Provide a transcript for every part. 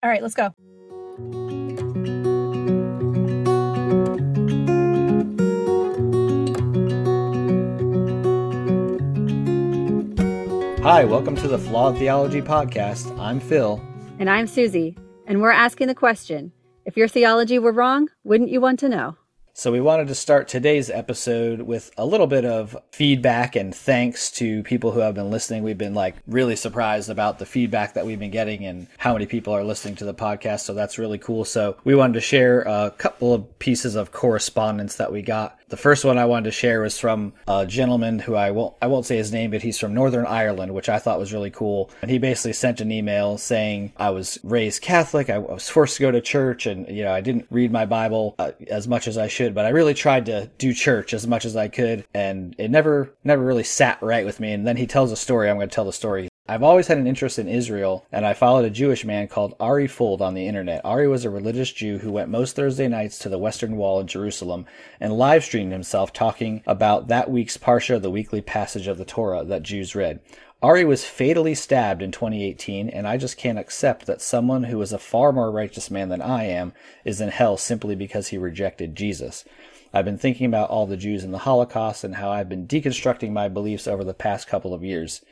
All right, let's go. Hi, welcome to the Flawed Theology Podcast. I'm Phil. And I'm Susie. And we're asking the question, if your theology were wrong, wouldn't you want to know? So we wanted to start today's episode with a little bit of feedback and thanks to people who have been listening. We've been really surprised about the feedback that we've been getting and how many people are listening to the podcast. So that's really cool. So we wanted to share a couple of pieces of correspondence that we got. The first one I wanted to share was from a gentleman who I won't say his name, but he's from Northern Ireland, which I thought was really cool. And he basically sent an email saying, I was raised Catholic. I was forced to go to church and, I didn't read my Bible as much as I should, but I really tried to do church as much as I could. And it never really sat right with me. And then he tells a story. I'm going to tell the story. I've always had an interest in Israel, and I followed a Jewish man called Ari Fuld on the internet. Ari was a religious Jew who went most Thursday nights to the Western Wall in Jerusalem and live streamed himself talking about that week's Parsha, the weekly passage of the Torah that Jews read. Ari was fatally stabbed in 2018, and I just can't accept that someone who is a far more righteous man than I am is in hell simply because he rejected Jesus. I've been thinking about all the Jews in the Holocaust and how I've been deconstructing my beliefs over the past couple of years.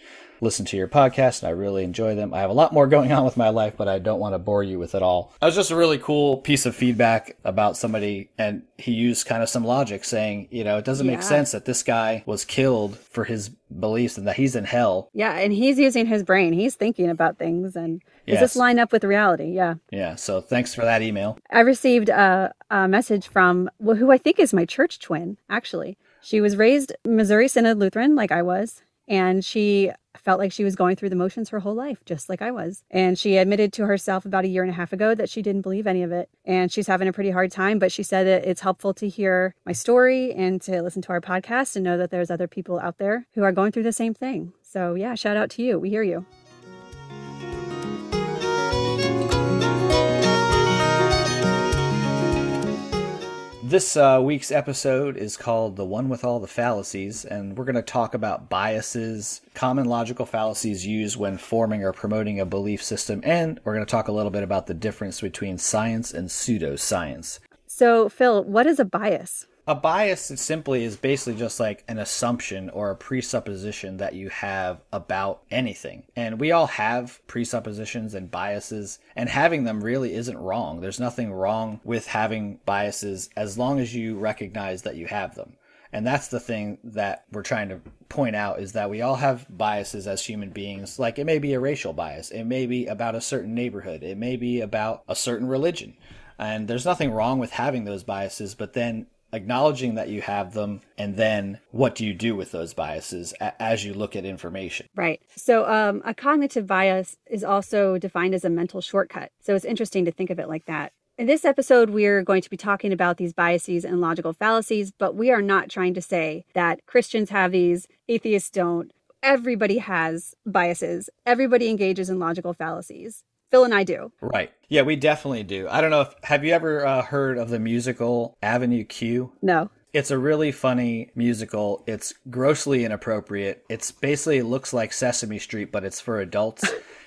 Listen to your podcast, and I really enjoy them. I have a lot more going on with my life, but I don't want to bore you with it all. That was just a really cool piece of feedback about somebody, and he used kind of some logic saying, it doesn't make sense that this guy was killed for his beliefs and that he's in hell. Yeah, and he's using his brain. He's thinking about things, and does this line up with reality? Yeah. Yeah, so thanks for that email. I received a message from who I think is my church twin, actually. She was raised Missouri Synod Lutheran, like I was, and she felt like she was going through the motions her whole life, just like I was. And she admitted to herself about a year and a half ago that she didn't believe any of it. And she's having a pretty hard time, but she said that it's helpful to hear my story and to listen to our podcast and know that there's other people out there who are going through the same thing. So yeah, shout out to you. We hear you. This week's episode is called The One with All the Fallacies, and we're going to talk about biases, common logical fallacies used when forming or promoting a belief system, and we're going to talk a little bit about the difference between science and pseudoscience. So, Phil, what is a bias? A bias simply is basically just like an assumption or a presupposition that you have about anything. And we all have presuppositions and biases, and having them really isn't wrong. There's nothing wrong with having biases as long as you recognize that you have them. And that's the thing that we're trying to point out, is that we all have biases as human beings. Like, it may be a racial bias. It may be about a certain neighborhood. It may be about a certain religion. And there's nothing wrong with having those biases, but then acknowledging that you have them, and then what do you do with those biases as you look at information? Right. So a cognitive bias is also defined as a mental shortcut. So it's interesting to think of it like that. In this episode, we're going to be talking about these biases and logical fallacies, but we are not trying to say that Christians have these, atheists don't. Everybody has biases. Everybody engages in logical fallacies. Phil and I do. Right. Yeah, we definitely do. I don't know if, have you ever heard of the musical Avenue Q? No. It's a really funny musical. It's grossly inappropriate. It's basically looks like Sesame Street, but it's for adults.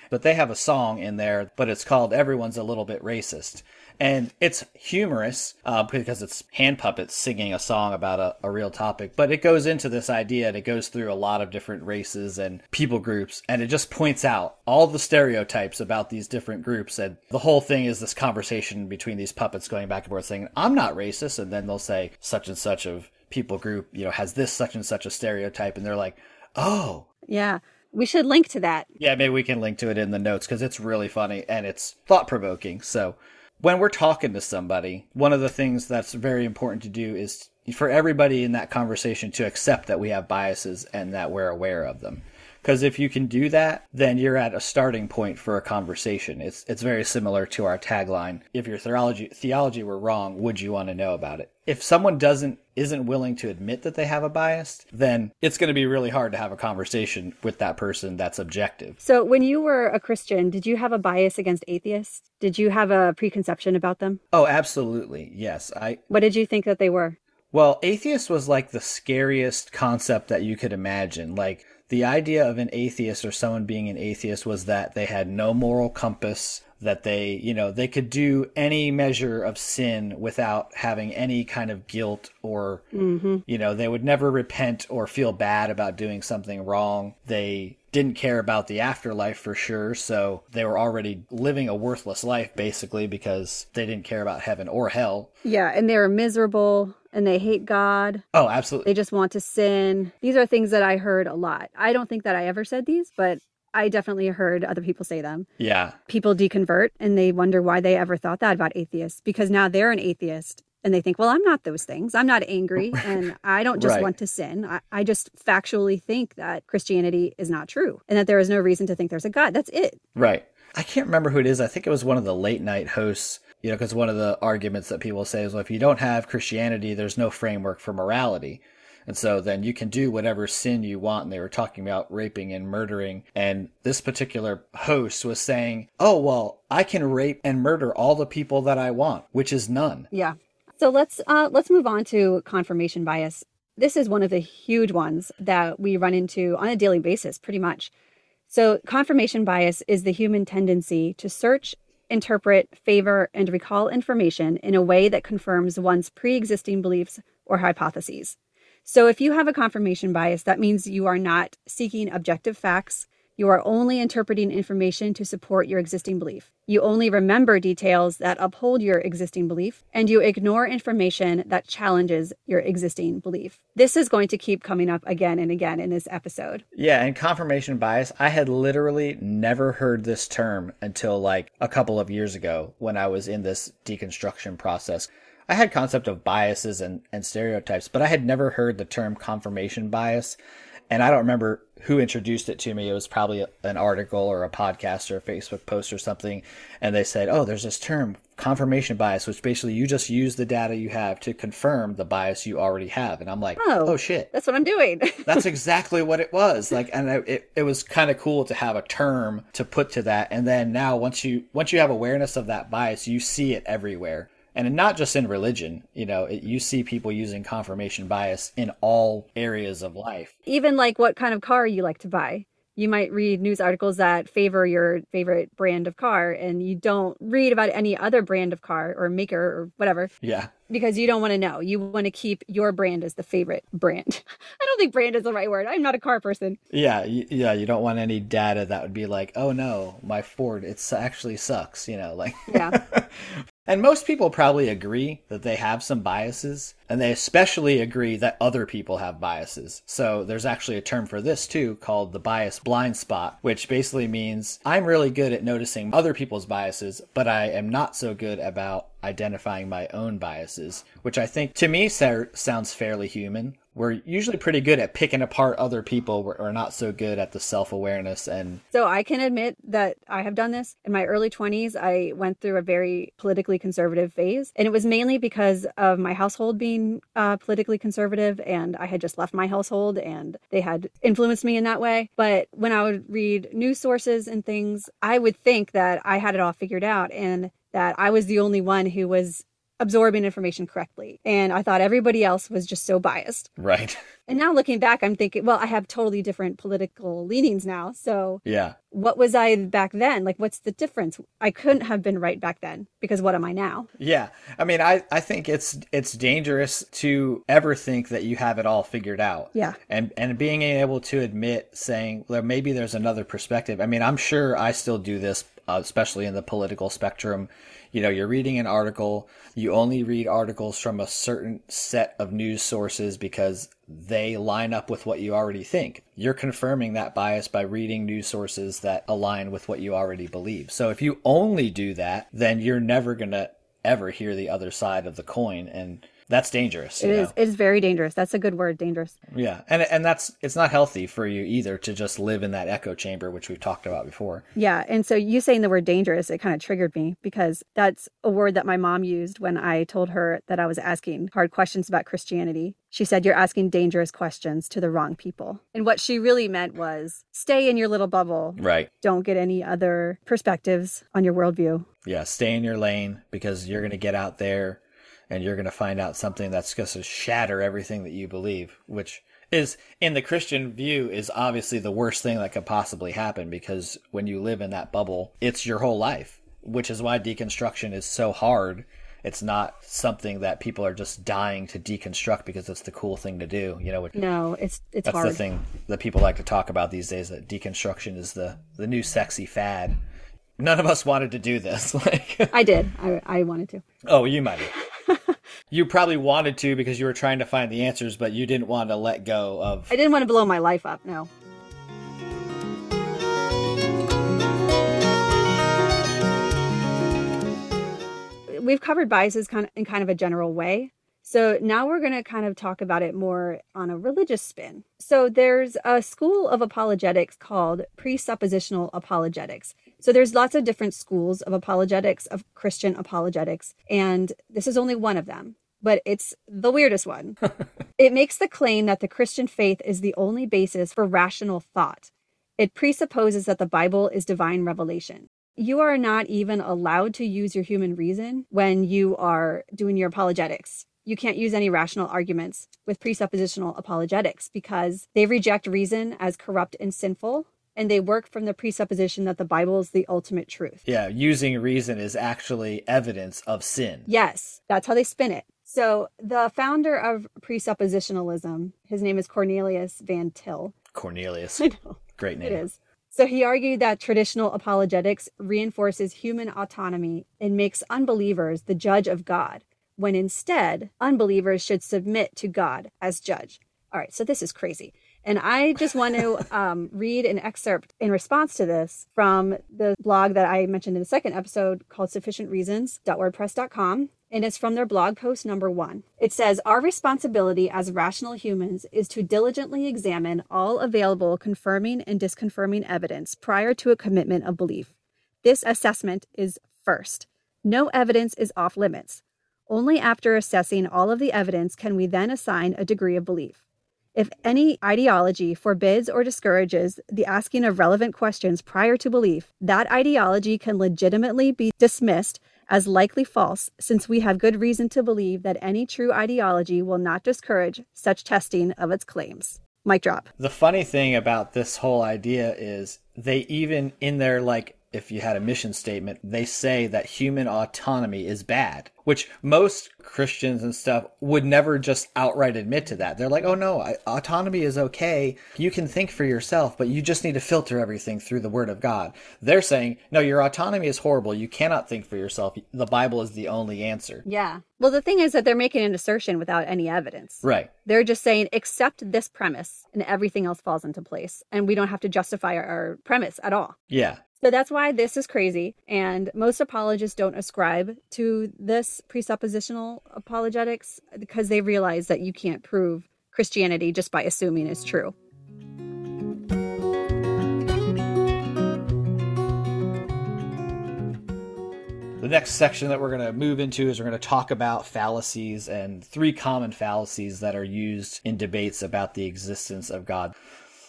But they have a song in there, but it's called Everyone's a Little Bit Racist. And it's humorous because it's hand puppets singing a song about a real topic. But it goes into this idea, and it goes through a lot of different races and people groups. And it just points out all the stereotypes about these different groups. And the whole thing is this conversation between these puppets going back and forth saying, I'm not racist. And then they'll say such and such of people group, has this such and such a stereotype. And they're like, oh. Yeah. We should link to that. Yeah, maybe we can link to it in the notes because it's really funny and it's thought-provoking. So when we're talking to somebody, one of the things that's very important to do is for everybody in that conversation to accept that we have biases and that we're aware of them. Because if you can do that, then you're at a starting point for a conversation. It's very similar to our tagline, if your theology were wrong, would you want to know about it? If someone isn't willing to admit that they have a bias, then it's going to be really hard to have a conversation with that person that's objective. So when you were a Christian, did you have a bias against atheists? Did you have a preconception about them? Oh, absolutely. Yes. What did you think that they were? Well, atheist was like the scariest concept that you could imagine. Like, the idea of an atheist or someone being an atheist was that they had no moral compass. that they, you know, they could do any measure of sin without having any kind of guilt or, you know, they would never repent or feel bad about doing something wrong. They didn't care about the afterlife for sure. So they were already living a worthless life, basically, because they didn't care about heaven or hell. Yeah. And they were miserable and they hate God. Oh, absolutely. They just want to sin. These are things that I heard a lot. I don't think that I ever said these, but I definitely heard other people say them. Yeah. People deconvert and they wonder why they ever thought that about atheists, because now they're an atheist and they think, well, I'm not those things. I'm not angry and I don't just want to sin. I just factually think that Christianity is not true and that there is no reason to think there's a God. That's it. Right. I can't remember who it is. I think it was one of the late night hosts, you know, because one of the arguments that people say is, well, if you don't have Christianity, there's no framework for morality. And so then you can do whatever sin you want. And they were talking about raping and murdering. And this particular host was saying, oh, well, I can rape and murder all the people that I want, which is none. Yeah. So let's move on to confirmation bias. This is one of the huge ones that we run into on a daily basis, pretty much. So confirmation bias is the human tendency to search, interpret, favor, and recall information in a way that confirms one's pre-existing beliefs or hypotheses. So if you have a confirmation bias, that means you are not seeking objective facts. You are only interpreting information to support your existing belief. You only remember details that uphold your existing belief, and you ignore information that challenges your existing belief. This is going to keep coming up again and again in this episode. Yeah, and confirmation bias, I had literally never heard this term until like a couple of years ago when I was in this deconstruction process. I had concept of biases and stereotypes, but I had never heard the term confirmation bias. And I don't remember who introduced it to me. It was probably an article or a podcast or a Facebook post or something. And they said, oh, there's this term, confirmation bias, which basically you just use the data you have to confirm the bias you already have. And I'm like, oh shit. That's what I'm doing. That's exactly what it was. Like, and it was kind of cool to have a term to put to that. And then now once you have awareness of that bias, you see it everywhere. And not just in religion, you know, you see people using confirmation bias in all areas of life. Even like what kind of car you like to buy. You might read news articles that favor your favorite brand of car, and you don't read about any other brand of car or maker or whatever. Yeah. Because you don't want to know. You want to keep your brand as the favorite brand. I don't think brand is the right word. I'm not a car person. Yeah. Yeah. You don't want any data that would be like, oh no, my Ford, it actually sucks, you know, like. Yeah. And most people probably agree that they have some biases, and they especially agree that other people have biases. So there's actually a term for this too called the bias blind spot, which basically means I'm really good at noticing other people's biases, but I am not so good about identifying my own biases, which I think to me sounds fairly human. We're usually pretty good at picking apart other people. We're not so good at the self-awareness. And so I can admit that I have done this. In my early 20s, I went through a very politically conservative phase. And it was mainly because of my household being politically conservative. And I had just left my household and they had influenced me in that way. But when I would read news sources and things, I would think that I had it all figured out and that I was the only one who was absorbing information correctly. And I thought everybody else was just so biased. Right. And now looking back, I'm thinking, well, I have totally different political leanings now. So yeah, what was I back then? Like, what's the difference? I couldn't have been right back then because what am I now? Yeah. I mean, I think it's dangerous to ever think that you have it all figured out. Yeah. And being able to admit saying, well, maybe there's another perspective. I mean, I'm sure I still do this, especially in the political spectrum. You know, you're reading an article, you only read articles from a certain set of news sources because they line up with what you already think. You're confirming that bias by reading news sources that align with what you already believe. So if you only do that, then you're never going to ever hear the other side of the coin. And that's dangerous. It is. It's very dangerous. That's a good word, dangerous. Yeah. And it's not healthy for you either to just live in that echo chamber, which we've talked about before. Yeah. And so you saying the word dangerous, it kind of triggered me because that's a word that my mom used when I told her that I was asking hard questions about Christianity. She said, you're asking dangerous questions to the wrong people. And what she really meant was stay in your little bubble. Right. Don't get any other perspectives on your worldview. Yeah. Stay in your lane because you're going to get out there and you're going to find out something that's going to shatter everything that you believe, which is, in the Christian view, is obviously the worst thing that could possibly happen because when you live in that bubble, it's your whole life. which is why deconstruction is so hard. It's not something that people are just dying to deconstruct because it's the cool thing to do. You know, no, it's that's hard. That's the thing that people like to talk about these days, that deconstruction is the new sexy fad. None of us wanted to do this. Like I did. I wanted to. Oh, you might have. You probably wanted to because you were trying to find the answers, but you didn't want to let go of... I didn't want to blow my life up, no. We've covered biases in kind of a general way. So now we're going to kind of talk about it more on a religious spin. So there's a school of apologetics called presuppositional apologetics. So there's lots of different schools of apologetics, of Christian apologetics, and this is only one of them, but it's the weirdest one. It makes the claim that the Christian faith is the only basis for rational thought. It presupposes that the Bible is divine revelation. You are not even allowed to use your human reason when you are doing your apologetics. You can't use any rational arguments with presuppositional apologetics because they reject reason as corrupt and sinful, and they work from the presupposition that the Bible is the ultimate truth. Yeah, using reason is actually evidence of sin. Yes, that's how they spin it. So the founder of presuppositionalism, his name is Cornelius Van Til. Cornelius. I know. Great name. It is. So he argued that traditional apologetics reinforces human autonomy and makes unbelievers the judge of God, when instead unbelievers should submit to God as judge. All right, so this is crazy. And I just want to read an excerpt in response to this from the blog that I mentioned in the second episode called sufficientreasons.wordpress.com. And it's from their blog post number 1. It says, "Our responsibility as rational humans is to diligently examine all available confirming and disconfirming evidence prior to a commitment of belief. This assessment is first. No evidence is off limits. Only after assessing all of the evidence can we then assign a degree of belief. If any ideology forbids or discourages the asking of relevant questions prior to belief, that ideology can legitimately be dismissed as likely false, since we have good reason to believe that any true ideology will not discourage such testing of its claims." Mic drop. The funny thing about this whole idea is they even in their, like, if you had a mission statement, they say that human autonomy is bad, which most Christians and stuff would never just outright admit to that. They're like, oh no, autonomy is okay. You can think for yourself, but you just need to filter everything through the word of God. They're saying, no, your autonomy is horrible. You cannot think for yourself. The Bible is the only answer. Yeah. Well, the thing is that they're making an assertion without any evidence. Right. They're just saying, accept this premise and everything else falls into place. And we don't have to justify our premise at all. Yeah. So that's why this is crazy, and most apologists don't ascribe to this presuppositional apologetics because they realize that you can't prove Christianity just by assuming it's true. The next section that we're going to move into is we're going to talk about fallacies and 3 common fallacies that are used in debates about the existence of God.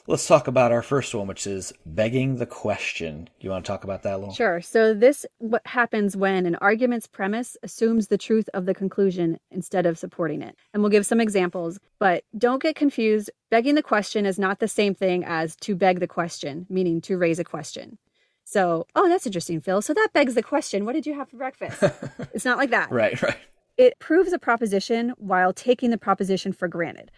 Let's talk about our first one, which is begging the question. You want to talk about that a little? Sure. So this what happens when an argument's premise assumes the truth of the conclusion instead of supporting it. And we'll give some examples, but don't get confused. Begging the question is not the same thing as to beg the question, meaning to raise a question. So, oh, that's interesting, Phil. So that begs the question, what did you have for breakfast? It's not like that. Right. It proves a proposition while taking the proposition for granted.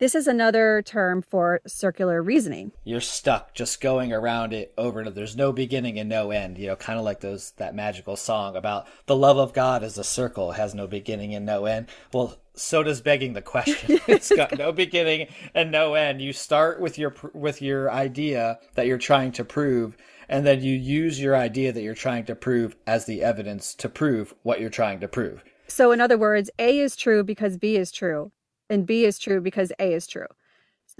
This is another term for circular reasoning. You're stuck just going around it over and over. There's no beginning and no end, you know, kind of like that magical song about the love of God is a circle, has no beginning and no end. Well, so does begging the question. It's got no beginning and no end. You start with your idea that you're trying to prove, and then you use your idea that you're trying to prove as the evidence to prove what you're trying to prove. So in other words, A is true because B is true. And B is true because A is true.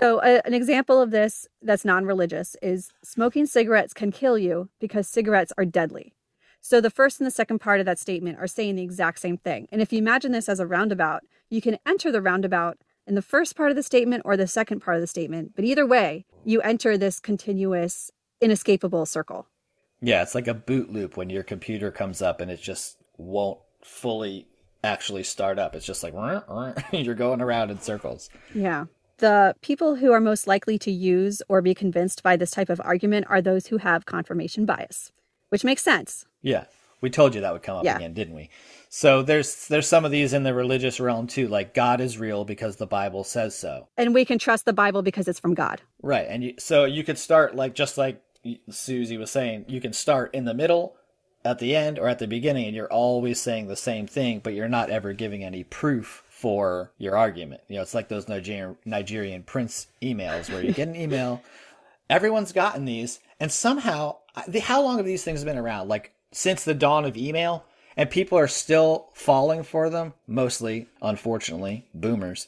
So an example of this that's non-religious is smoking cigarettes can kill you because cigarettes are deadly. So the first and the second part of that statement are saying the exact same thing. And if you imagine this as a roundabout, you can enter the roundabout in the first part of the statement or the second part of the statement. But either way, you enter this continuous, inescapable circle. Yeah, it's like a boot loop when your computer comes up and it just won't fully actually start up. It's just like you're going around in circles. Yeah. The people who are most likely to use or be convinced by this type of argument are those who have confirmation bias, which makes sense. Yeah. We told you that would come up again, didn't we? So there's some of these in the religious realm too, like God is real because the Bible says so. And we can trust the Bible because it's from God. Right. And so you could start like Susie was saying, you can start in the middle, at the end, or at the beginning, and you're always saying the same thing, but you're not ever giving any proof for your argument. You know, it's like those Nigerian prince emails where you get an email. Everyone's gotten these. And somehow, how long have these things been around? Like since the dawn of email? And people are still falling for them, mostly, unfortunately, boomers.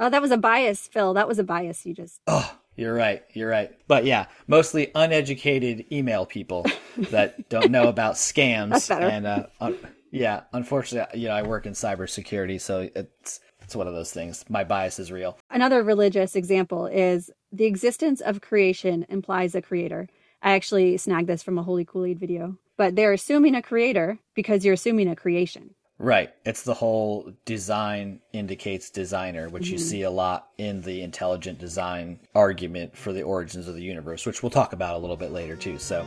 Oh, that was a bias, Phil. That was a bias you just... Oh, you're right. You're right. But yeah, mostly uneducated email people that don't know about scams. That's better. And yeah, unfortunately, you know, I work in cybersecurity, so it's one of those things. My bias is real. Another religious example is the existence of creation implies a creator. I actually snagged this from a Holy Kool-Aid video. But they're assuming a creator because you're assuming a creation. Right. It's the whole design indicates designer, which you see a lot in the intelligent design argument for the origins of the universe, which we'll talk about a little bit later too. So,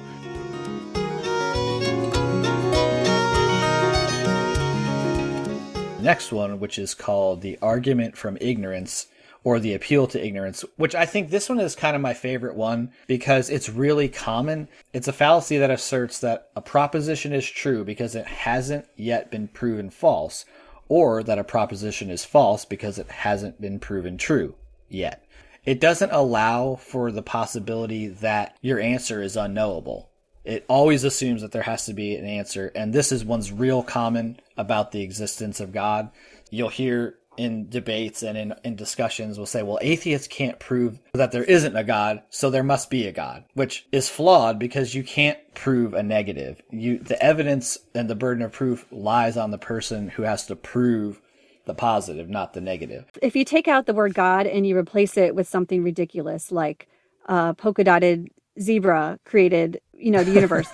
next one, which is called the argument from ignorance or the appeal to ignorance, which I think this one is kind of my favorite one because it's really common. It's a fallacy that asserts that a proposition is true because it hasn't yet been proven false, or that a proposition is false because it hasn't been proven true yet. It doesn't allow for the possibility that your answer is unknowable. It always assumes that there has to be an answer, and this is one's real common about the existence of God. You'll hear in debates and in discussions, we'll say, well, atheists can't prove that there isn't a God, so there must be a God, which is flawed because you can't prove a negative. The evidence and the burden of proof lies on the person who has to prove the positive, not the negative. If you take out the word God and you replace it with something ridiculous like polka-dotted zebra created, you know, the universe,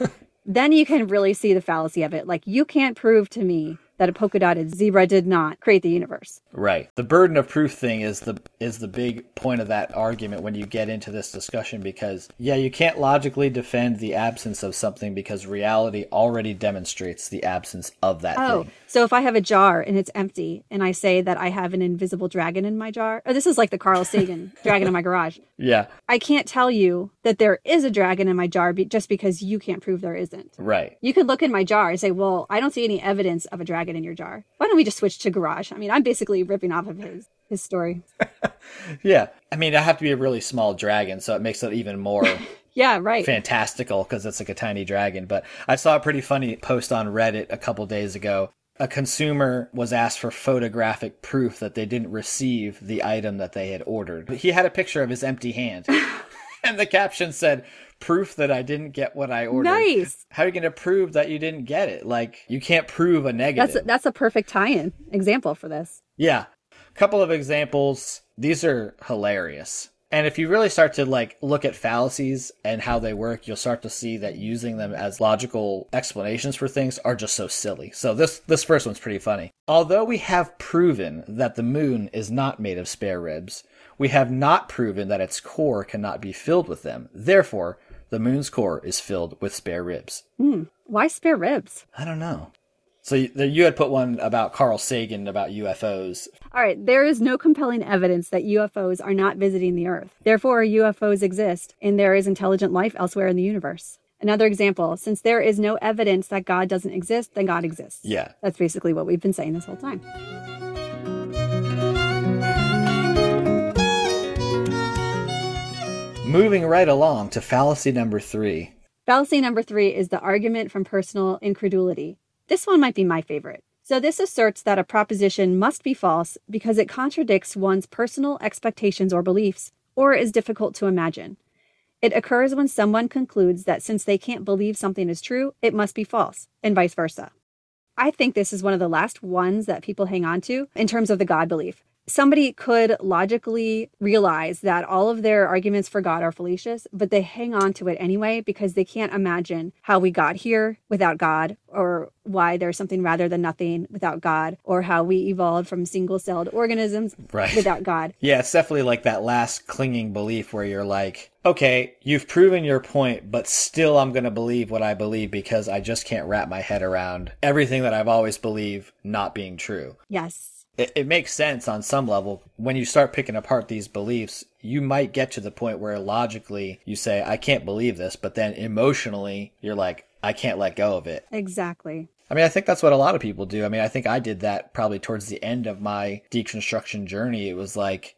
then you can really see the fallacy of it. Like, you can't prove to me that a polka-dotted zebra did not create the universe. Right. The burden of proof thing is the big point of that argument when you get into this discussion because, yeah, you can't logically defend the absence of something because reality already demonstrates the absence of that thing. So if I have a jar and it's empty and I say that I have an invisible dragon in my jar, this is like the Carl Sagan dragon in my garage. Yeah. I can't tell you that there is a dragon in my jar just because you can't prove there isn't. Right. You could look in my jar and say, well, I don't see any evidence of a dragon in your jar. Why don't we just switch to garage? I mean, I'm basically ripping off of his story. Yeah. I mean, I have to be a really small dragon, so it makes it even more yeah, right, fantastical because it's like a tiny dragon. But I saw a pretty funny post on Reddit a couple days ago. A consumer was asked for photographic proof that they didn't receive the item that they had ordered. He had a picture of his empty hand. And the caption said, proof that I didn't get what I ordered. Nice. How are you going to prove that you didn't get it? Like, you can't prove a negative. That's a perfect tie-in example for this. Yeah. A couple of examples. These are hilarious. And if you really start to like look at fallacies and how they work, you'll start to see that using them as logical explanations for things are just so silly. So this first one's pretty funny. Although we have proven that the moon is not made of spare ribs, we have not proven that its core cannot be filled with them. Therefore, the moon's core is filled with spare ribs. Why spare ribs? I don't know. So you had put one about Carl Sagan about UFOs. All right. There is no compelling evidence that UFOs are not visiting the Earth. Therefore, UFOs exist and there is intelligent life elsewhere in the universe. Another example, since there is no evidence that God doesn't exist, then God exists. Yeah. That's basically what we've been saying this whole time. Moving right along to fallacy number 3. Fallacy number 3 is the argument from personal incredulity. This one might be my favorite. So this asserts that a proposition must be false because it contradicts one's personal expectations or beliefs, or is difficult to imagine. It occurs when someone concludes that since they can't believe something is true, it must be false, and vice versa. I think this is one of the last ones that people hang on to in terms of the God belief. Somebody could logically realize that all of their arguments for God are fallacious, but they hang on to it anyway because they can't imagine how we got here without God or why there's something rather than nothing without God, or how we evolved from single-celled organisms without God. Yeah, it's definitely like that last clinging belief where you're like, okay, you've proven your point, but still I'm going to believe what I believe because I just can't wrap my head around everything that I've always believed not being true. Yes. It makes sense on some level. When you start picking apart these beliefs, you might get to the point where logically you say, I can't believe this, but then emotionally you're like, I can't let go of it. Exactly. I mean, I think that's what a lot of people do. I mean, I think I did that probably towards the end of my deconstruction journey. It was like,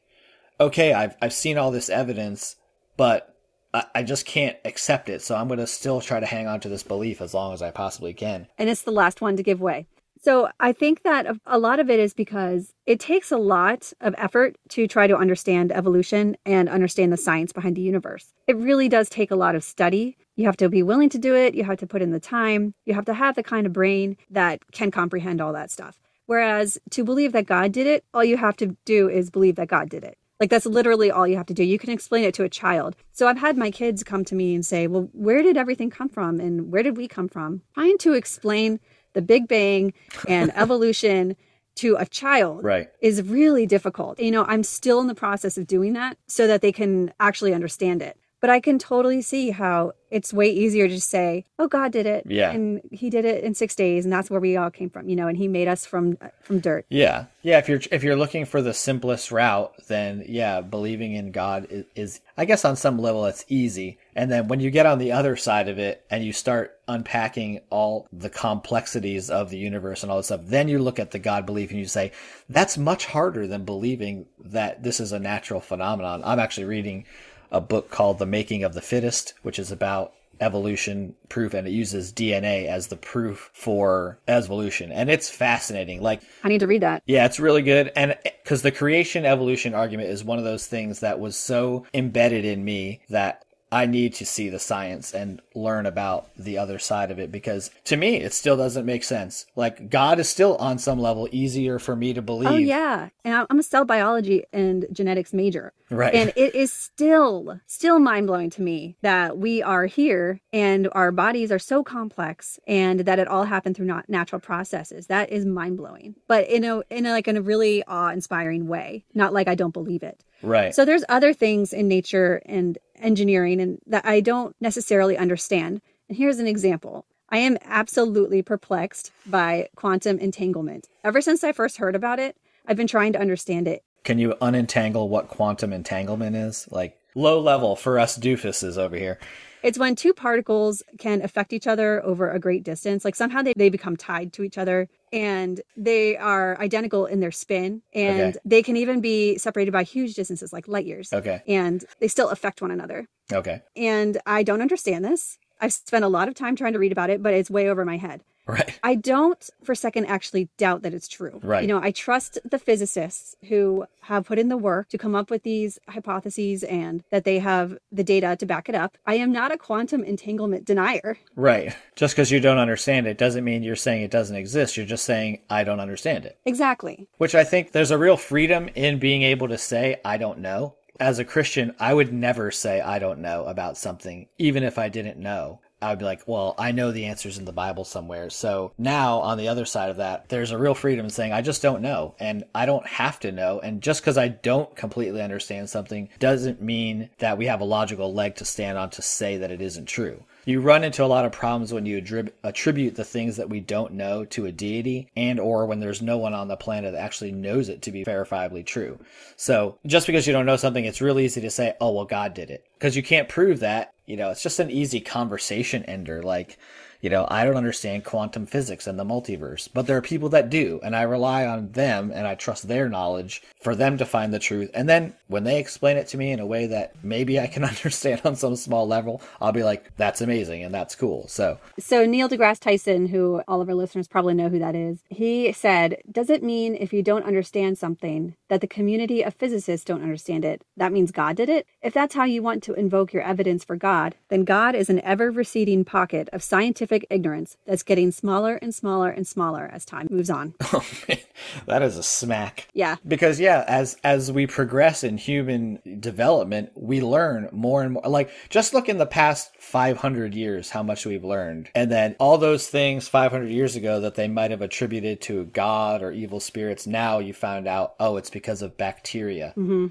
okay, I've seen all this evidence, but I just can't accept it. So I'm going to still try to hang on to this belief as long as I possibly can. And it's the last one to give way. So I think that a lot of it is because it takes a lot of effort to try to understand evolution and understand the science behind the universe. It really does take a lot of study. You have to be willing to do it. You have to put in the time. You have to have the kind of brain that can comprehend all that stuff. Whereas to believe that God did it, all you have to do is believe that God did it. Like, that's literally all you have to do. You can explain it to a child. So I've had my kids come to me and say, well, where did everything come from? And where did we come from? Trying to explain the Big Bang and evolution to a child is really difficult. You know, I'm still in the process of doing that so that they can actually understand it. But I can totally see how it's way easier to say, oh, God did it. Yeah. And he did it in 6 days. And that's where we all came from, you know, and he made us from dirt. Yeah. Yeah. If you're looking for the simplest route, then yeah, believing in God is, I guess on some level, it's easy. And then when you get on the other side of it and you start unpacking all the complexities of the universe and all this stuff, then you look at the God belief and you say, that's much harder than believing that this is a natural phenomenon. I'm actually reading a book called The Making of the Fittest, which is about evolution proof, and it uses DNA as the proof for evolution. And it's fascinating. Like, I need to read that. Yeah, it's really good. And because the creation evolution argument is one of those things that was so embedded in me that I need to see the science and learn about the other side of it, because to me, it still doesn't make sense. Like, God is still on some level easier for me to believe. Oh, yeah. And I'm a cell biology and genetics major. Right. And it is still mind-blowing to me that we are here and our bodies are so complex and that it all happened through not natural processes. That is mind-blowing, but in a really awe-inspiring way, not like I don't believe it. Right. So there's other things in nature and engineering and that I don't necessarily understand. And here's an example. I am absolutely perplexed by quantum entanglement. Ever since I first heard about it, I've been trying to understand it. Can you unentangle what quantum entanglement is? Like, low level for us doofuses over here. It's when two particles can affect each other over a great distance. Like, somehow they become tied to each other and they are identical in their spin. And they can even be separated by huge distances, like light years. Okay. And they still affect one another. Okay. And I don't understand this. I've spent a lot of time trying to read about it, but it's way over my head. Right. I don't for a second actually doubt that it's true. Right. You know, I trust the physicists who have put in the work to come up with these hypotheses and that they have the data to back it up. I am not a quantum entanglement denier. Right. Just because you don't understand it doesn't mean you're saying it doesn't exist. You're just saying, I don't understand it. Exactly. Which I think there's a real freedom in being able to say, I don't know. As a Christian, I would never say, I don't know about something, even if I didn't know. I would be like, well, I know the answers in the Bible somewhere. So now on the other side of that, there's a real freedom in saying, I just don't know. And I don't have to know. And just because I don't completely understand something doesn't mean that we have a logical leg to stand on to say that it isn't true. You run into a lot of problems when you attribute the things that we don't know to a deity, and or when there's no one on the planet that actually knows it to be verifiably true. So just because you don't know something, it's really easy to say, oh, well, God did it. Because you can't prove that. You know, it's just an easy conversation ender. Like, you know, I don't understand quantum physics and the multiverse, but there are people that do, and I rely on them and I trust their knowledge for them to find the truth. And then when they explain it to me in a way that maybe I can understand on some small level, I'll be like, that's amazing and that's cool. So Neil deGrasse Tyson, who all of our listeners probably know who that is, he said, does it mean if you don't understand something that the community of physicists don't understand it, that means God did it? If that's how you want to invoke your evidence for God, then God is an ever receding pocket of scientific scientific ignorance that's getting smaller and smaller and smaller as time moves on. Oh, man. That is a smack. Yeah. Because, yeah, as we progress in human development, we learn more and more. Like, just look in the past 500 years how much we've learned. And then all those things 500 years ago that they might have attributed to God or evil spirits, now you found out, oh, it's because of bacteria. Mm-hmm.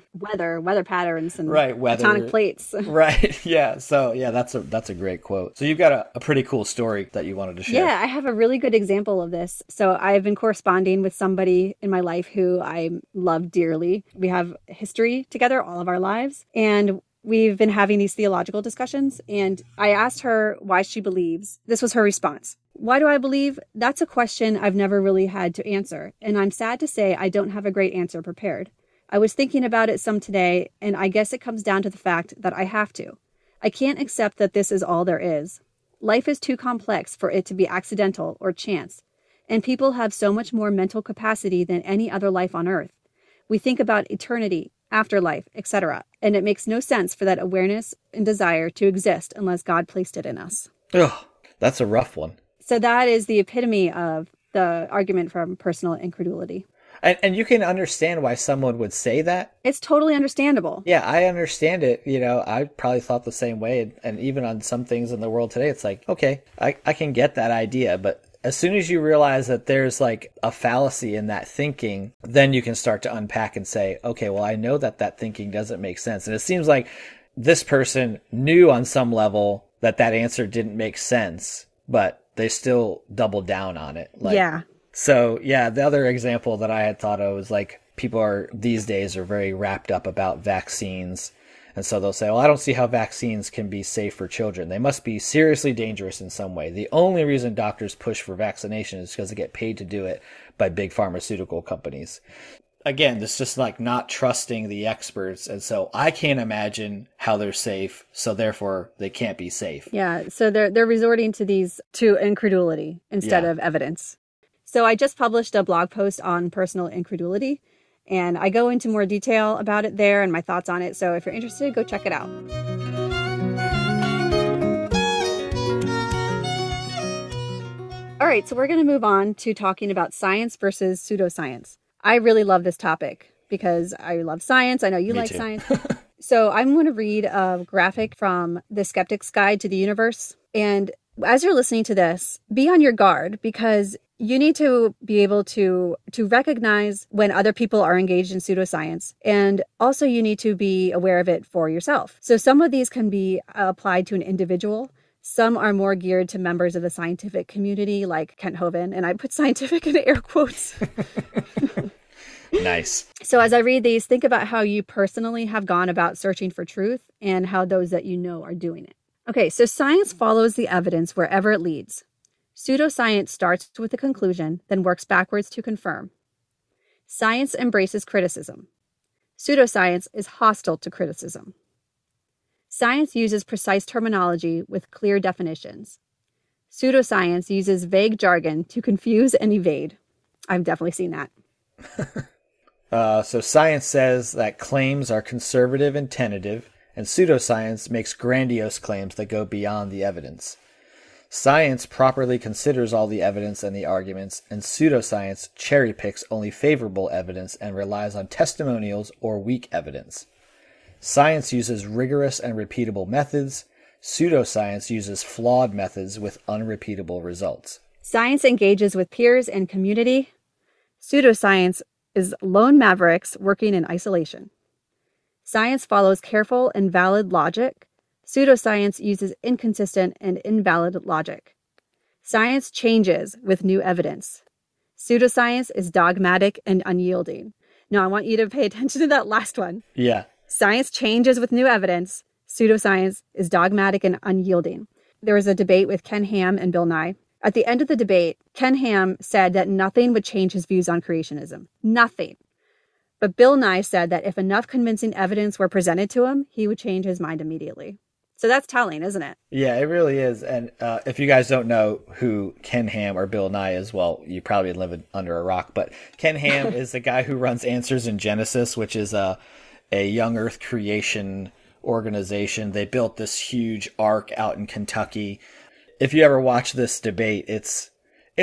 Weather patterns and tectonic plates. Right. Yeah. So, yeah, that's a great quote. So you've got a pretty cool story that you wanted to share. Yeah, I have a really good example of this. So I've been corresponding with somebody in my life who I love dearly. We have history together all of our lives. And we've been having these theological discussions. And I asked her why she believes. This was her response. Why do I believe? That's a question I've never really had to answer. And I'm sad to say I don't have a great answer prepared. I was thinking about it some today, and I guess it comes down to the fact that I have to. I can't accept that this is all there is. Life is too complex for it to be accidental or chance, and people have so much more mental capacity than any other life on Earth. We think about eternity, afterlife, etc., and it makes no sense for that awareness and desire to exist unless God placed it in us. Ugh, that's a rough one. So that is the epitome of the argument from personal incredulity. And you can understand why someone would say that. It's totally understandable. Yeah, I understand it. You know, I probably thought the same way. And even on some things in the world today, it's like, okay, I can get that idea. But as soon as you realize that there's like a fallacy in that thinking, then you can start to unpack and say, okay, well, I know that thinking doesn't make sense. And it seems like this person knew on some level that answer didn't make sense, but they still doubled down on it. Like, yeah. So, yeah, the other example that I had thought of was like people these days are very wrapped up about vaccines. And so they'll say, well, I don't see how vaccines can be safe for children. They must be seriously dangerous in some way. The only reason doctors push for vaccination is because they get paid to do it by big pharmaceutical companies. Again, it's just like not trusting the experts. And so I can't imagine how they're safe. So therefore they can't be safe. Yeah. So they're resorting to incredulity instead of evidence. So I just published a blog post on personal incredulity, and I go into more detail about it there and my thoughts on it. So if you're interested, go check it out. All right, so we're going to move on to talking about science versus pseudoscience. I really love this topic because I love science. I know you like science. So I'm going to read a graphic from The Skeptic's Guide to the Universe. And as you're listening to this, be on your guard because you need to be able to recognize when other people are engaged in pseudoscience. And also you need to be aware of it for yourself. So some of these can be applied to an individual. Some are more geared to members of the scientific community like Kent Hovind. And I put scientific in air quotes. Nice. So as I read these, think about how you personally have gone about searching for truth and how those that you know are doing it. Okay, so science follows the evidence wherever it leads. Pseudoscience starts with a conclusion, then works backwards to confirm. Science embraces criticism. Pseudoscience is hostile to criticism. Science uses precise terminology with clear definitions. Pseudoscience uses vague jargon to confuse and evade. I've definitely seen that. So science says that claims are conservative and tentative, and pseudoscience makes grandiose claims that go beyond the evidence. Science properly considers all the evidence and the arguments, and pseudoscience cherry-picks only favorable evidence and relies on testimonials or weak evidence. Science uses rigorous and repeatable methods. Pseudoscience uses flawed methods with unrepeatable results. Science engages with peers and community. Pseudoscience is lone mavericks working in isolation. Science follows careful and valid logic. Pseudoscience uses inconsistent and invalid logic. Science changes with new evidence. Pseudoscience is dogmatic and unyielding. Now, I want you to pay attention to that last one. Yeah. Science changes with new evidence. Pseudoscience is dogmatic and unyielding. There was a debate with Ken Ham and Bill Nye. At the end of the debate, Ken Ham said that nothing would change his views on creationism. Nothing. But Bill Nye said that if enough convincing evidence were presented to him, he would change his mind immediately. So that's telling, isn't it? Yeah, it really is. And if you guys don't know who Ken Ham or Bill Nye is, well, you probably live under a rock. But Ken Ham is the guy who runs Answers in Genesis, which is a young earth creation organization. They built this huge ark out in Kentucky. if you ever watch this debate, it's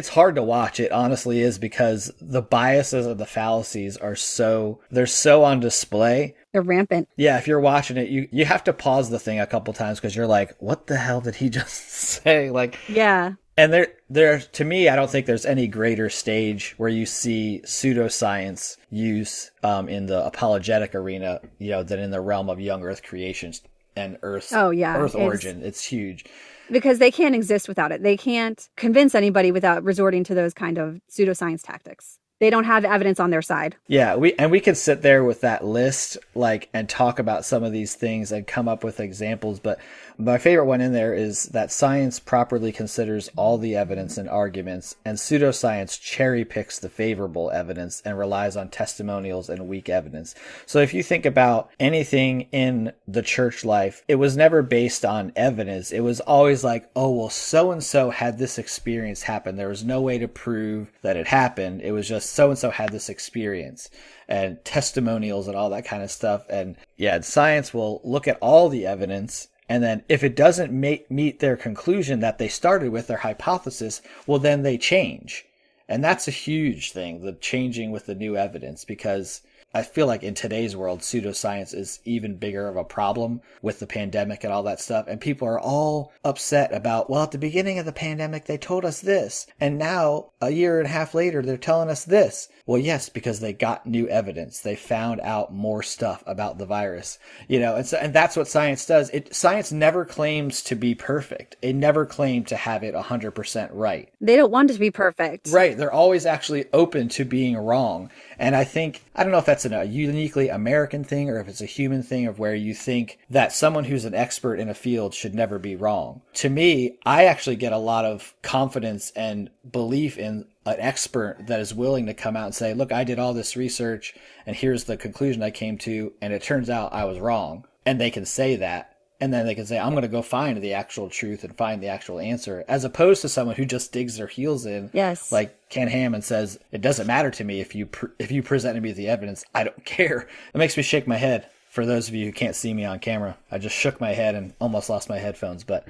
hard to watch. It honestly is, because the biases and the fallacies are so on display. They're rampant. Yeah, if you're watching it, you have to pause the thing a couple times because you're like, what the hell did he just say? Like, yeah. And there to me, I don't think there's any greater stage where you see pseudoscience use in the apologetic arena, you know, than in the realm of young earth creations and earth origin. It's huge. Because they can't exist without it. They can't convince anybody without resorting to those kind of pseudoscience tactics. They don't have evidence on their side. Yeah, we could sit there with that list, like, and talk about some of these things and come up with examples. But my favorite one in there is that science properly considers all the evidence and arguments, and pseudoscience cherry picks the favorable evidence and relies on testimonials and weak evidence. So if you think about anything in the church life, it was never based on evidence. It was always like, oh, well, so-and-so had this experience happen. There was no way to prove that it happened. It was just, so-and-so had this experience, and testimonials and all that kind of stuff. And yeah, science will look at all the evidence, and then if it doesn't meet their conclusion that they started with, their hypothesis, well, then they change. And that's a huge thing, the changing with the new evidence, because I feel like in today's world, pseudoscience is even bigger of a problem with the pandemic and all that stuff. And people are all upset about, well, at the beginning of the pandemic, they told us this, and now a year and a half later, they're telling us this. Well, yes, because they got new evidence. They found out more stuff about the virus, you know, and so, and that's what science does. Science never claims to be perfect. It never claimed to have it 100% right. They don't want it to be perfect. Right. They're always actually open to being wrong. And I think, I don't know if that's a uniquely American thing or if it's a human thing of where you think that someone who's an expert in a field should never be wrong. To me, I actually get a lot of confidence and belief in an expert that is willing to come out and say, look, I did all this research and here's the conclusion I came to, and it turns out I was wrong. And they can say that. And then they can say, I'm going to go find the actual truth and find the actual answer, as opposed to someone who just digs their heels in, yes, like Ken Ham, and says, it doesn't matter to me if you presented me the evidence. I don't care. It makes me shake my head. For those of you who can't see me on camera, I just shook my head and almost lost my headphones. But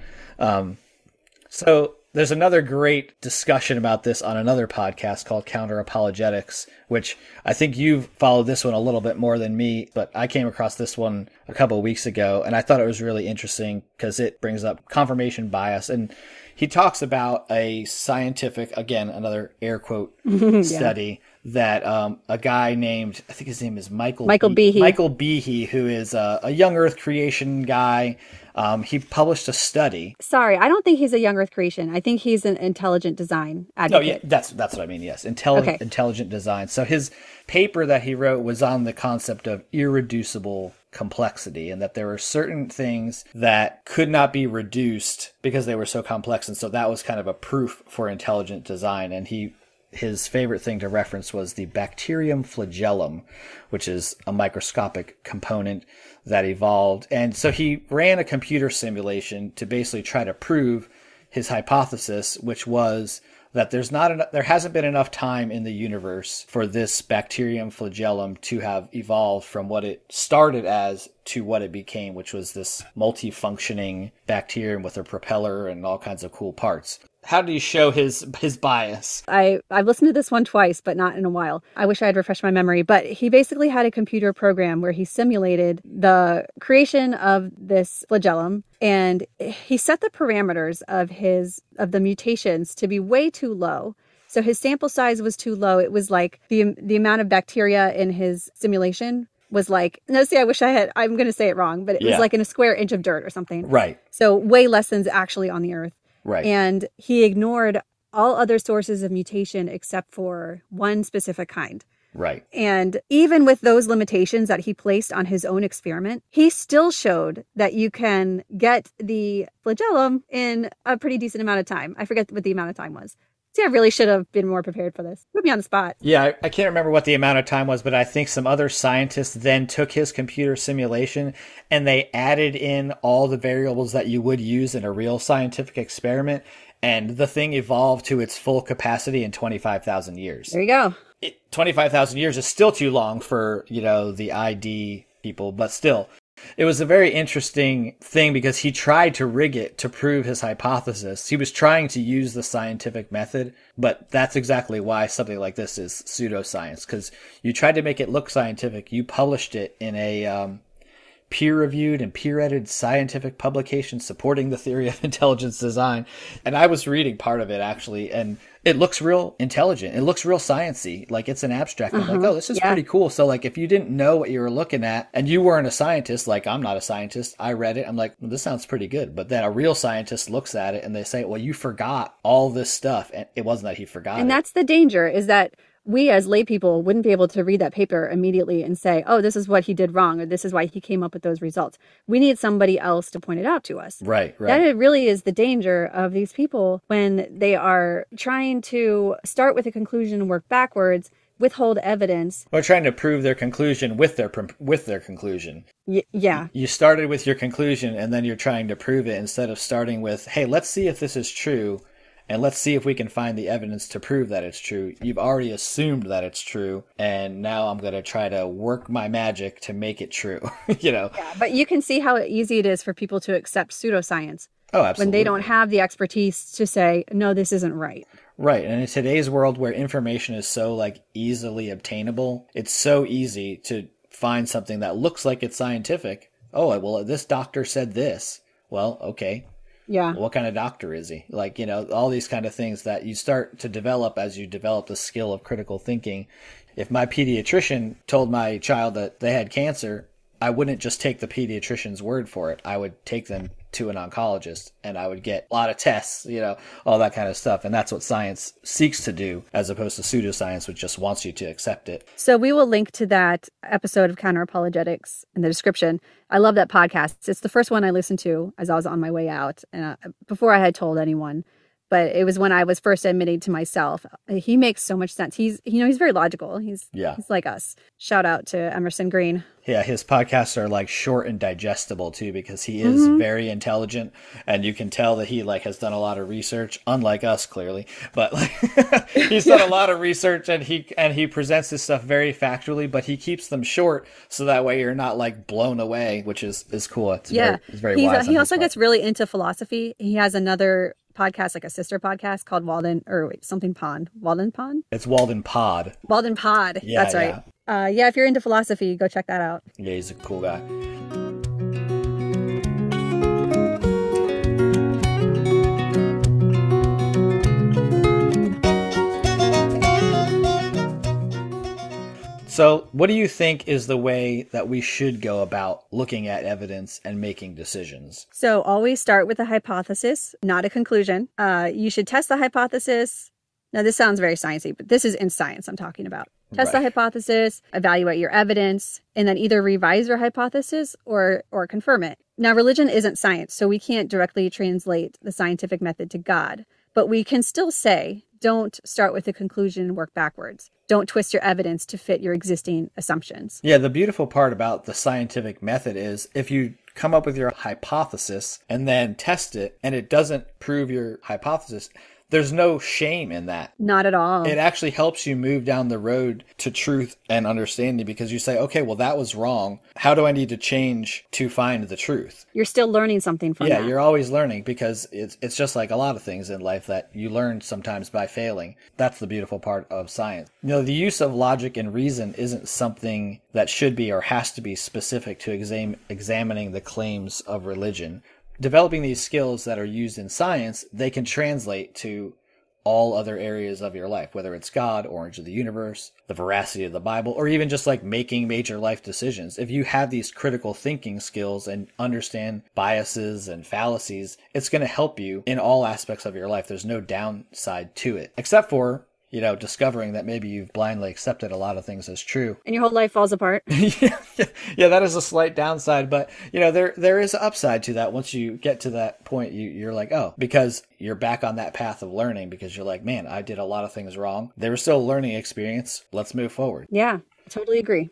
so there's another great discussion about this on another podcast called Counterapologetics, which I think you've followed this one a little bit more than me, but I came across this one a couple of weeks ago, and I thought it was really interesting because it brings up confirmation bias. And he talks about a scientific, again, another air quote, yeah, study that a guy named, I think his name is Michael Behe. Michael Behe, who is a young earth creation guy. He published a study. Sorry, I don't think he's a young earth creation. I think he's an intelligent design advocate. Oh, yeah, that's what I mean, yes. Intelligent design. So his paper that he wrote was on the concept of irreducible complexity, and that there were certain things that could not be reduced because they were so complex. And so that was kind of a proof for intelligent design. And his favorite thing to reference was the bacterium flagellum, which is a microscopic component that evolved. And so he ran a computer simulation to basically try to prove his hypothesis, which was that there hasn't been enough time in the universe for this bacterium flagellum to have evolved from what it started as to what it became, which was this multi-functioning bacterium with a propeller and all kinds of cool parts. How do you show his bias? I've listened to this one twice, but not in a while. I wish I had refreshed my memory. But he basically had a computer program where he simulated the creation of this flagellum. And he set the parameters of the mutations to be way too low. So his sample size was too low. It was like the amount of bacteria in his simulation was like, no, see, I wish I had, I'm going to say it wrong, but it was like in a square inch of dirt or something. Right. So way less than actually on the earth. Right. And he ignored all other sources of mutation except for one specific kind. Right. And even with those limitations that he placed on his own experiment, he still showed that you can get the flagellum in a pretty decent amount of time. I forget what the amount of time was. See, I really should have been more prepared for this. Put me on the spot. Yeah, I can't remember what the amount of time was, but I think some other scientists then took his computer simulation and they added in all the variables that you would use in a real scientific experiment, and the thing evolved to its full capacity in 25,000 years. There you go. 25,000 years is still too long for, you know, the ID people, but still. It was a very interesting thing because he tried to rig it to prove his hypothesis. He was trying to use the scientific method, but that's exactly why something like this is pseudoscience, because you tried to make it look scientific. You published it in a peer-reviewed and peer-edited scientific publication supporting the theory of intelligence design. And I was reading part of it, actually, and it looks real intelligent. It looks real sciencey. Like, it's an abstract. I'm like, oh, this is pretty cool. So, like, if you didn't know what you were looking at and you weren't a scientist, like, I'm not a scientist, I read it, I'm like, well, this sounds pretty good. But then a real scientist looks at it and they say, well, you forgot all this stuff. And it wasn't that he forgot. And that's the danger, is that we as lay people wouldn't be able to read that paper immediately and say, oh, this is what he did wrong, or this is why he came up with those results. We need somebody else to point it out to us. Right. That really is the danger of these people when they are trying to start with a conclusion and work backwards, withhold evidence. Or trying to prove their conclusion with their conclusion. Yeah. You started with your conclusion and then you're trying to prove it, instead of starting with, hey, let's see if this is true. And let's see if we can find the evidence to prove that it's true. You've already assumed that it's true, and now I'm going to try to work my magic to make it true, you know? Yeah, but you can see how easy it is for people to accept pseudoscience. Oh, absolutely. When they don't have the expertise to say, no, this isn't right. Right. And in today's world where information is so, like, easily obtainable, it's so easy to find something that looks like it's scientific. Oh, well, this doctor said this. Well, okay. Yeah. What kind of doctor is he? Like, you know, all these kind of things that you start to develop as you develop the skill of critical thinking. If my pediatrician told my child that they had cancer, I wouldn't just take the pediatrician's word for it. I would take them to an oncologist, and I would get a lot of tests, you know, all that kind of stuff. And that's what science seeks to do, as opposed to pseudoscience, which just wants you to accept it. So we will link to that episode of Counterapologetics in the description. I love that podcast. It's the first one I listened to as I was on my way out, and before I had told anyone. But it was when I was first admitting to myself, he makes so much sense. He's very logical. He's like us. Shout out to Emerson Green. Yeah, his podcasts are, like, short and digestible too, because he is very intelligent, and you can tell that he, like, has done a lot of research, unlike us clearly. But, like, he's done a lot of research, and he presents his stuff very factually, but he keeps them short so that way you're not, like, blown away, which is cool. It's very wise. He also gets really into philosophy. He has another podcast, like a sister podcast called Walden Pod. Walden Pod. Yeah, that's right. Yeah. If you're into philosophy, go check that out. Yeah, he's a cool guy. So what do you think is the way that we should go about looking at evidence and making decisions? So always start with a hypothesis, not a conclusion. You should test the hypothesis. Now, this sounds very sciencey, but this is in science I'm talking about. Test the hypothesis, evaluate your evidence, and then either revise your hypothesis or confirm it. Now, religion isn't science, so we can't directly translate the scientific method to God. But we can still say, don't start with a conclusion and work backwards. Don't twist your evidence to fit your existing assumptions. Yeah, the beautiful part about the scientific method is if you come up with your hypothesis and then test it and it doesn't prove your hypothesis, there's no shame in that. Not at all. It actually helps you move down the road to truth and understanding, because you say, okay, well, that was wrong. How do I need to change to find the truth? You're still learning something from that. Yeah, you're always learning, because it's just like a lot of things in life that you learn sometimes by failing. That's the beautiful part of science. You know, the use of logic and reason isn't something that should be or has to be specific to examining the claims of religion. Developing these skills that are used in science, they can translate to all other areas of your life, whether it's God, origin of the universe, the veracity of the Bible, or even just like making major life decisions. If you have these critical thinking skills and understand biases and fallacies, it's going to help you in all aspects of your life. There's no downside to it, except for, you know, discovering that maybe you've blindly accepted a lot of things as true. And your whole life falls apart. Yeah, that is a slight downside. But, you know, there is an upside to that. Once you get to that point, you're like, oh, because you're back on that path of learning, because you're like, man, I did a lot of things wrong. They were still a learning experience. Let's move forward. Yeah, I totally agree.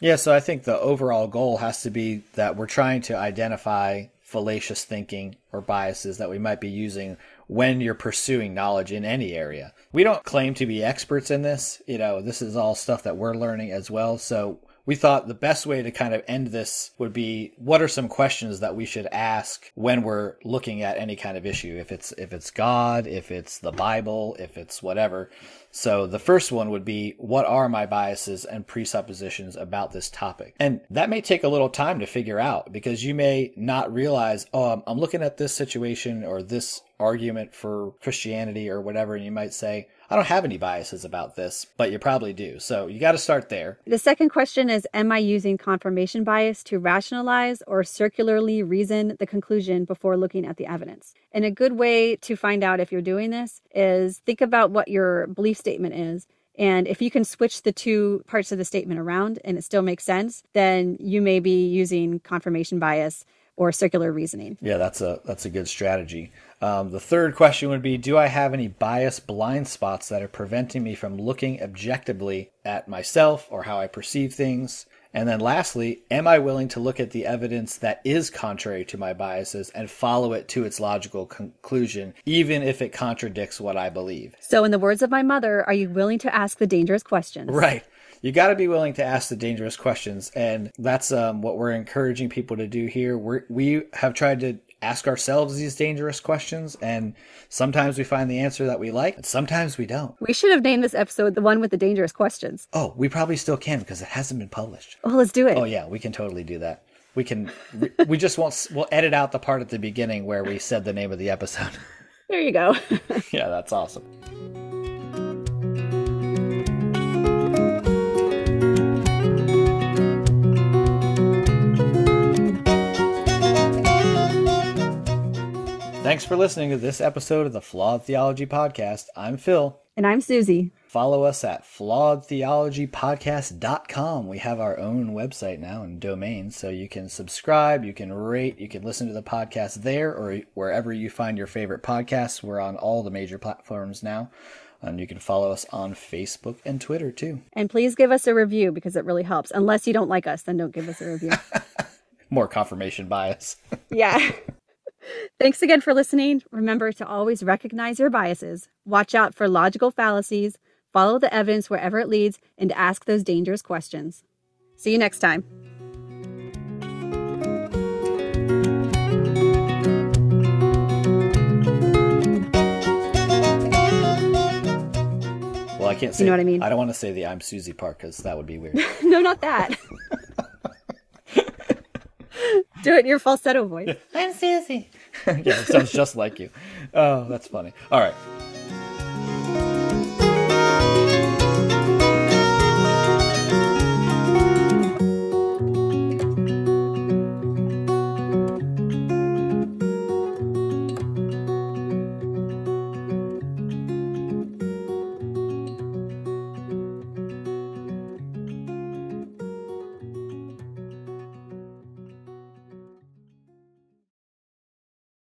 Yeah, so I think the overall goal has to be that we're trying to identify fallacious thinking or biases that we might be using when you're pursuing knowledge in any area. We don't claim to be experts in this. You know, this is all stuff that we're learning as well. So we thought the best way to kind of end this would be, what are some questions that we should ask when we're looking at any kind of issue? If it's God, if it's the Bible, if it's whatever. So the first one would be, what are my biases and presuppositions about this topic? And that may take a little time to figure out, because you may not realize, oh, I'm looking at this situation or this argument for Christianity or whatever, and you might say, I don't have any biases about this, but you probably do. So you got to start there. The second question is, am I using confirmation bias to rationalize or circularly reason the conclusion before looking at the evidence? And a good way to find out if you're doing this is think about what your belief statement is. And if you can switch the two parts of the statement around and it still makes sense, then you may be using confirmation bias or circular reasoning. Yeah, that's a good strategy. The third question would be, do I have any bias blind spots that are preventing me from looking objectively at myself or how I perceive things? And then lastly, am I willing to look at the evidence that is contrary to my biases and follow it to its logical conclusion, even if it contradicts what I believe? So in the words of my mother, are you willing to ask the dangerous questions? Right. You got to be willing to ask the dangerous questions. And that's what we're encouraging people to do here. We have tried to ask ourselves these dangerous questions, and sometimes we find the answer that we like, and sometimes we don't. We should have named this episode the one with the dangerous questions. Oh, we probably still can, because it hasn't been published. Oh, let's do it. Oh yeah, we can totally do that. We can, we just won't, we'll edit out the part at the beginning where we said the name of the episode. There you go. Yeah, that's awesome. Thanks for listening to this episode of the Flawed Theology Podcast. I'm Phil. And I'm Susie. Follow us at flawedtheologypodcast.com. We have our own website now and domain, so you can subscribe, you can rate, you can listen to the podcast there or wherever you find your favorite podcasts. We're on all the major platforms now. And you can follow us on Facebook and Twitter too. And please give us a review, because it really helps. Unless you don't like us, then don't give us a review. More confirmation bias. Yeah. Thanks again for listening. Remember to always recognize your biases, watch out for logical fallacies, follow the evidence wherever it leads, and ask those dangerous questions. See you next time. Well, I can't say, you know what I mean? I don't want to say the I'm Susie part, because that would be weird. No, not that. Do it in your falsetto voice. I'm Susie. Yeah, it sounds just like you. Oh, that's funny. All right.